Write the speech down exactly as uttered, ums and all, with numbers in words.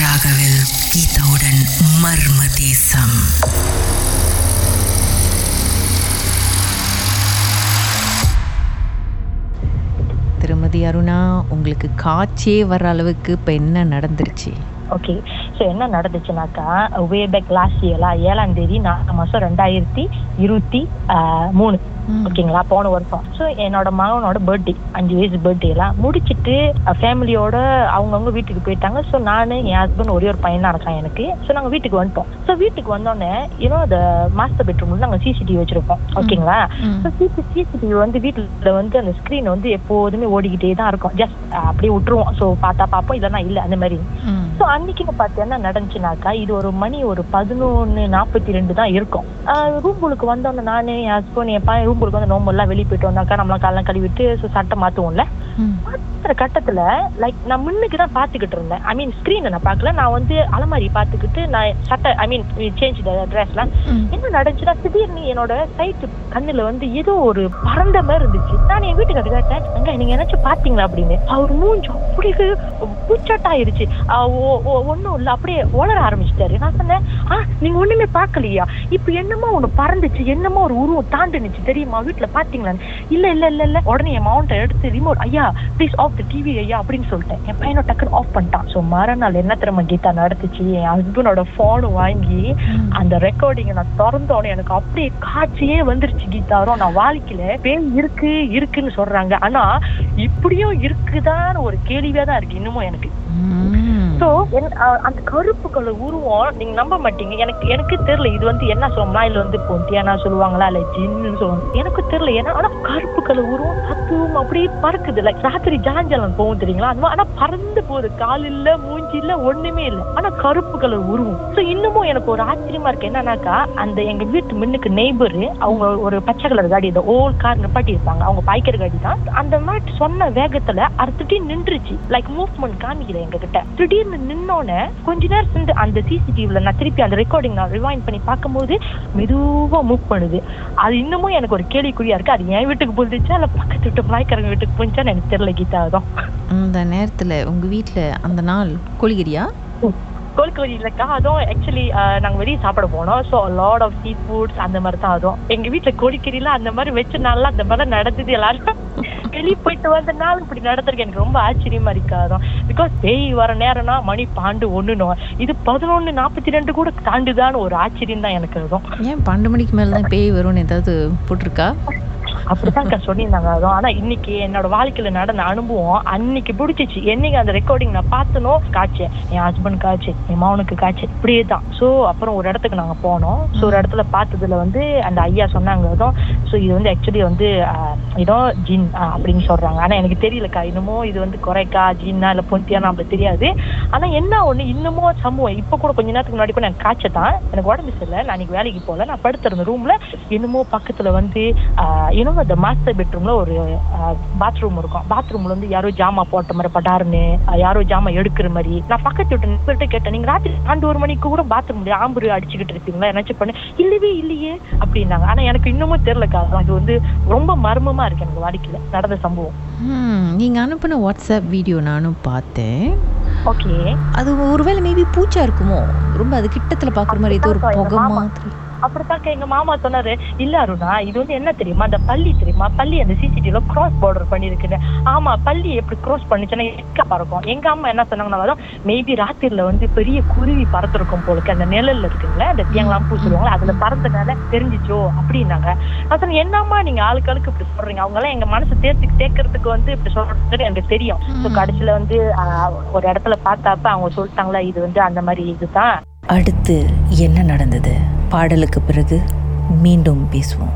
ராகவில் கீதாவுடன் மர்ம தேசம். திருமதி அருணா, உங்களுக்கு காட்சியே வர்ற அளவுக்கு இப்போ என்ன நடந்துருச்சு? ஓகே, ஸோ என்ன நடந்துச்சுனாக்கா, வே பேக் லாஸ்ட் இயர்லாம் ஏழாம் தேதி நாலு மாதம் ரெண்டாயிரத்தி இருபத்தி மூணு ஓகேங்களா, போன வருஷம். ஸோ என்னோட மகனோட பர்த்டே, அஞ்சு வயசு பர்த்டேலாம் முடிச்சுட்டு ஃபேமிலியோட அவங்கவுங்க வீட்டுக்கு போயிட்டாங்க. ஸோ நான், என் ஹஸ்பண்ட், ஒரே ஒரு பையனாக இருக்கான் எனக்கு. ஸோ நாங்கள் வீட்டுக்கு வந்துட்டோம். ஸோ வீட்டுக்கு வந்தோடனே யூனோ இந்த மாஸ்டர் பெட்ரூம்ல நாங்கள் சிசிடிவி வச்சிருப்போம் ஓகேங்களா. ஸோ சிசி சிசிடிவி வந்து வீட்டில் வந்து அந்த ஸ்க்ரீன் வந்து எப்போதுமே ஓடிக்கிட்டே தான் இருக்கும். ஜஸ்ட் அப்படியே விட்டுருவோம். ஸோ பார்த்தா பார்ப்போம், இல்லைன்னா இல்லை, அந்த மாதிரி. ஸோ அன்னைக்குன்னு பார்த்தீங்கன்னா நடந்துச்சுனாக்கா, இது ஒரு மணி ஒரு பதினொன்று நாற்பத்தி ரெண்டு தான் இருக்கும். ரூம்புளுக்கு வந்தோடனே நான், என் ஹஸ்பண்ட், என் பையன் ரூம்புளுக்கு வந்து நோம்பெல்லாம் வெளியே போயிட்டு வந்தாக்கா நம்மளா காலெல்லாம் கழுவிட்டு சட்டை மாற்றுவோம்ல. மாற்றுற கட்டத்தில் லைக் நான் முன்னுக்கு தான் பார்த்துக்கிட்டு இருந்தேன். ஐ மீன் ஸ்க்ரீனை நான் பார்க்கல, நான் வந்து அலமாரி பார்த்துக்கிட்டு நான் சட்டை ஐ மீன் சேஞ்ச் ட்ரெஸ்லாம் என்ன நடந்துச்சுன்னா, திடீர்னு என்னோட சைட்டு கண்ணில் வந்து ஏதோ ஒரு பறந்த மாதிரி இருந்துச்சு. நான் என் வீட்டுக்கு அது கேட்டேன், அங்கே நீங்கள் ஏதாச்சும் பார்த்தீங்களா அப்படின்னு. அவர் மூஞ்சி அப்படியே பூச்சாட்டாயிருச்சு. ஒன்றும் இல்லை, அப்படியே உளர ஆரம்பிச்சிட்டாரு. நான் சொன்னேன், ஆ நீங்கள் ஒன்றுமே பார்க்கலையா? இப்போ என்னமோ ஒன்று பறந்துச்சு, என்னமோ ஒரு உருவம் தாண்டுனுச்சு தெரியுமா, வீட்டில் பார்த்தீங்களான்னு. இல்லை இல்லை இல்லை இல்லை உடனே என் மவுண்டை எடுத்து ரிமோட், ஐயா ப்ளீஸ் ஆஃப் த டிவி ஐயா அப்படின்னு சொல்லிட்டேன். என் பையனை டக்குன்னு ஆஃப் பண்ணிட்டான். ஸோ மறுநாள் என்ன திறமை கீதா நடந்துச்சு, என் ஹஸ்பண்டோட ஃபோனு வாங்கி அந்த ரெக்கார்டிங்கை நான் திறந்தோடனே எனக்கு அப்படியே காட்சியே வந்துருச்சு கீதாரும். நான் வாழ்க்கையில் பேய் இருக்கு இருக்குன்னு சொல்கிறாங்க, ஆனால் இப்படியும் இருக்குதான்னு ஒரு கேள்வியாக தான் இருக்குது இன்னமும் எனக்கு. ஸோ என் அந்த கருப்புக்களை உருவம் நீங்கள் நம்ப மாட்டீங்க. எனக்கு எனக்கு தெரியல இது வந்து என்ன சொல்லலாம், இல்லை வந்து பொந்தியானா சொல்லுவாங்களா, இல்லை ஜின்னு சொல்லுவாங்க, எனக்கு தெரியல. ஏன்னா ஆனால் கருப்புக்களை உருவம் சத்துவம் அப்படியே பறக்குது. இல்லை ராத்திரி ஜாஞ்சலம் போகும் தெரியுங்களா, அது ஆனால் பறந்து போகுது. கால் இல்லை, மூஞ்சி இல்லை, ஒன்றுமே இல்லை, ஆனால் கருப்புக்களை உருவம். ஸோ இன்னமும் எனக்கு ஒரு ஆச்சரியமா இருக்கு என்னன்னாக்கா, அந்த எங்கள் வீட்டு முன்னுக்கு நெய்பரு அவங்க ஒரு பச்சை கலர் காடி, இந்த ஓல் கார் நிப்பாட்டி இருப்பாங்க, அவங்க பாய்க்கிற காடி தான். அந்த மாதிரி சொன்ன வேகத்தில் அடுத்துட்டையும் நின்றுச்சு. லைக் மூவ்மெண்ட் காமிக்கல எங்ககிட்ட. திடீர்னு நின்னோன்னு கொஞ்ச நேரம் சென்று அந்த சிசிடிவில நான் திருப்பி அந்த ரெக்கார்டிங் நான் ரிவைண்ட் பண்ணி பார்க்கும்போது மெதுவா மூவ் பண்ணுது. அது இன்னமும் எனக்கு ஒரு கேள்விக்குறியா இருக்கு, அது என் வீட்டுக்கு போந்துச்சா இல்ல பக்கத்து வீட்டு மலைக்காரங்க வீட்டுக்கு போந்துச்சான்னு எனக்கு தெரியல கீதா. அதான் அந்த நேரத்துல உங்க வீட்டுல அந்த நாள் கோழிகிரியா கோழிக்கறி இல்லைக்கா, அதுவும் ஆக்சுவலி நாங்கள் வெளியே சாப்பிட போனோம். So lot of seafoods அந்த மாதிரி தான். அதுவும் எங்கள் வீட்டில் கோழிக்கறிலாம் அந்த மாதிரி வச்ச நாளெலாம் அந்த மாதிரி தான் நடந்தது. எல்லாரும் வெளியே போயிட்டு வந்த நாள் இப்படி நடந்திருக்கு, எனக்கு ரொம்ப ஆச்சரியமா இருக்காதும். பிகாஸ் பேய் வர நேரம்னா மணி பன்னெண்டு ஒன்றுனோ, இது பதினொன்று நாற்பத்தி ரெண்டு கூட தாண்டுதான்னு ஒரு ஆச்சரியம் தான் எனக்கு. அதுவும் ஏன் பன்னெண்டு மணிக்கு மேலே தான் பேய் வரும்னு ஏதாவது போட்டிருக்கா? அப்படிதான்க்கா சொல்லியிருந்தாங்க. அதுவும் ஆனால் இன்னைக்கு என்னோட வாழ்க்கையில நடந்த அனுபவம் அன்னைக்கு பிடிச்சிச்சு. என்னைக்கு அந்த ரெக்கார்டிங் நான் பார்த்தனோ காய்ச்சி, என் ஹஸ்பண்ட் காய்ச்சி, என் மாவனுக்கு காய்ச்சி, இப்படியே தான். ஸோ அப்புறம் ஒரு இடத்துக்கு நாங்கள் போனோம். ஸோ ஒரு இடத்துல பார்த்ததுல வந்து அந்த ஐயா சொன்னாங்க, அதுவும் ஸோ இது வந்து ஆக்சுவலி வந்து ஏதோ ஜின் அப்படின்னு சொல்றாங்க. ஆனால் எனக்கு தெரியலக்கா இன்னமும் இது வந்து குறைக்கா ஜின்னா இல்லை பொந்தியானா அப்படி தெரியாது. ஆனால் என்ன ஒன்று இன்னமும் சம்பவம் இப்போ கூட கொஞ்ச நேரத்துக்கு முன்னாடி கூட எனக்கு காய்ச்ச தான், எனக்கு உடம்பு சரியில்லை, நான் இன்னைக்கு வேலைக்கு போகல, நான் படுத்திருந்த ரூம்ல என்னமோ பக்கத்துல வந்து ஏன்னா அந்த மாஸ்டர் பெட்ரூம்ல ஒரு பாத்ரூம் இருக்கும், பாத்ரூம்ல வந்து யாரோ ஜாமா போட்ட மாதிரி படாருன்னு யாரோ ஜாமா எடுக்கிற மாதிரி. நான் பக்கத்து விட்டு கேட்டேன், நீங்க ராத்திரி ஆண்டு ஒரு மணிக்கு கூட பாத்ரூம்ல ஆம்பூர் அடிச்சுக்கிட்டு இருப்பீங்களா என்னாச்சும் பண்ண, இல்லவே இல்லையே அப்படின்னாங்க. ஆனா எனக்கு இன்னமும் தெரியலக்கா, அது வந்து ரொம்ப மர்மமா இருக்கு எனக்கு வாழ்க்கையில நடந்த சம்பவம். நீங்க அனுப்பின வாட்ஸ்அப் வீடியோ நானும் பார்த்தேன். ஓகே, அது ஒருவேளை மேபி பூச்சா இருக்குமோ, ரொம்ப அது கிட்டத்துல பாக்குற மாதிரி ஏதோ ஒரு புகை மாதிரி. அப்படித்தாக்க எங்க மாமா சொன்னாரு, இல்ல அருணா இது வந்து என்ன தெரியுமா, அந்த பள்ளி தெரியுமா, பள்ளி அந்த சிசிடிவில கிராஸ் பார்டர் பண்ணிருக்குன்னு. ஆமா, பள்ளி எப்படி கிராஸ் பண்ணிச்சுன்னா எங்க பறக்கும். எங்க அம்மா என்ன சொன்னாங்கன்னா, மேபி ராத்திரில வந்து பெரிய குருவி பறந்துருக்கும் போலுக்கு, அந்த நிழல்ல இருக்குங்களா அந்த தேங்கலாம் பூ சொல்லுவாங்க, அதுல பறந்தனால தெரிஞ்சிச்சோ அப்படின்னாங்க. நான் சொன்னேன், என்னம்மா நீங்க ஆளுக்கு ஆளுக்கு இப்படி சொல்றீங்க, அவங்க எல்லாம் எங்க மனசு தேர்த்து தேக்கிறதுக்கு வந்து இப்படி சொல்றது எனக்கு தெரியும். கடைசியில வந்து ஒரு இடத்துல பார்த்தாப்ப அவங்க சொல்லிட்டாங்களா இது வந்து அந்த மாதிரி இதுதான். அடுத்து என்ன நடந்தது பாடலுக்கு பிறகு மீண்டும் பேசுவோம்.